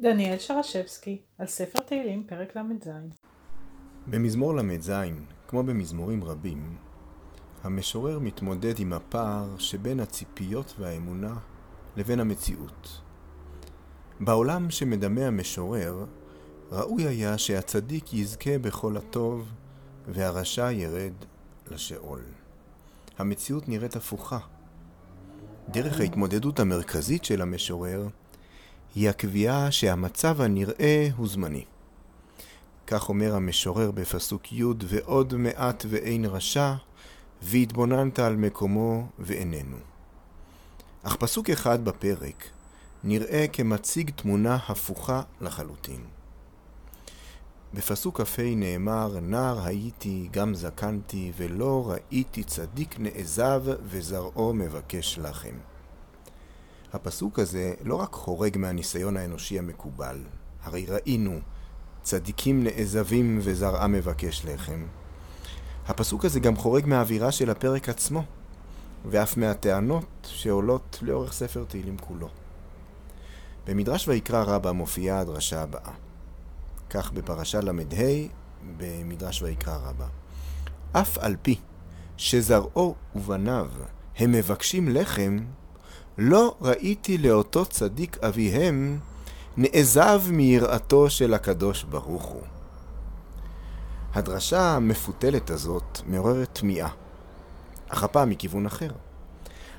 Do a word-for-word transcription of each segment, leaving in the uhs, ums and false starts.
דניאל שרשבסקי על ספר תהילים פרק למד זין. במזמור למד זין, כמו במזמורים רבים, המשורר מתמודד עם הפער שבין הציפיות והאמונה לבין המציאות. בעולם שמדמה המשורר, ראוי היה שהצדיק יזכה בכל הטוב והרשע ירד לשאול. המציאות נראית הפוכה. דרך ההתמודדות המרכזית של המשורר היא הקביעה שהמצב הנראה הוא זמני. כך אומר המשורר בפסוק י' ועוד מעט ואין רשע, והתבוננת על מקומו ואיננו. אך פסוק אחד בפרק נראה כמציג תמונה הפוכה לחלוטין. בפסוק כ"ה נאמר, נער הייתי גם זקנתי ולא ראיתי צדיק נעזב וזרעו מבקש לחם. הפסוק הזה לא רק חורג מהניסיון האנושי המקובל, הרי ראינו צדיקים נעזבים וזרעה מבקש לחם. הפסוק הזה גם חורג מהאווירה של הפרק עצמו, ואף מהטענות שעולות לאורך ספר תהילים כולו. במדרש ויקרא רבה מופיעה הדרשה הבאה. כך בפרשה למד ה' במדרש ויקרא רבה. אף על פי שזרעו ובניו הם מבקשים לחם, לא ראיתי לאותו צדיק אביהם נעזב מיראתו של הקדוש ברוך הוא. הדרשה המפותלת הזאת מעוררת תמיהה, אך הפעם מכיוון אחר.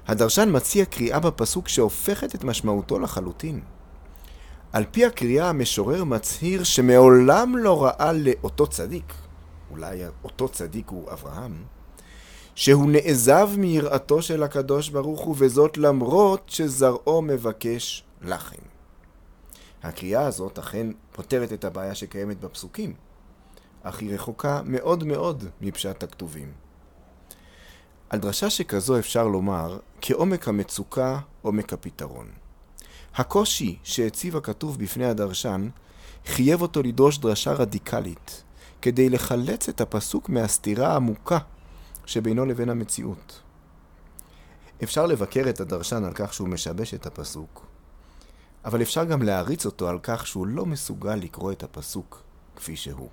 הדרשן מציע קריאה בפסוק שהופכת את משמעותו לחלוטין. על פי הקריאה המשורר מצהיר שמעולם לא ראה לאותו צדיק, אולי אותו צדיק הוא אברהם, שהוא נעזב מיראתו של הקדוש ברוך הוא, וזאת למרות שזרעו מבקש לחם. הקריאה הזאת אכן פותרת את הבעיה שקיימת בפסוקים, אך היא רחוקה מאוד מאוד מפשט הכתובים. על דרשה שכזו אפשר לומר, כעומק המצוקה עומק הפתרון. הקושי שהציב הכתוב בפני הדרשן חייב אותו לדרוש דרשה רדיקלית, כדי לחלץ את הפסוק מהסתירה העמוקה שבינו לבין המציאות. אפשר לבקר את הדרשן על כך שהוא משבש את הפסוק, אבל אפשר גם להריץ אותו על כך שהוא לא מסוגל לקרוא את הפסוק כפי שהוא.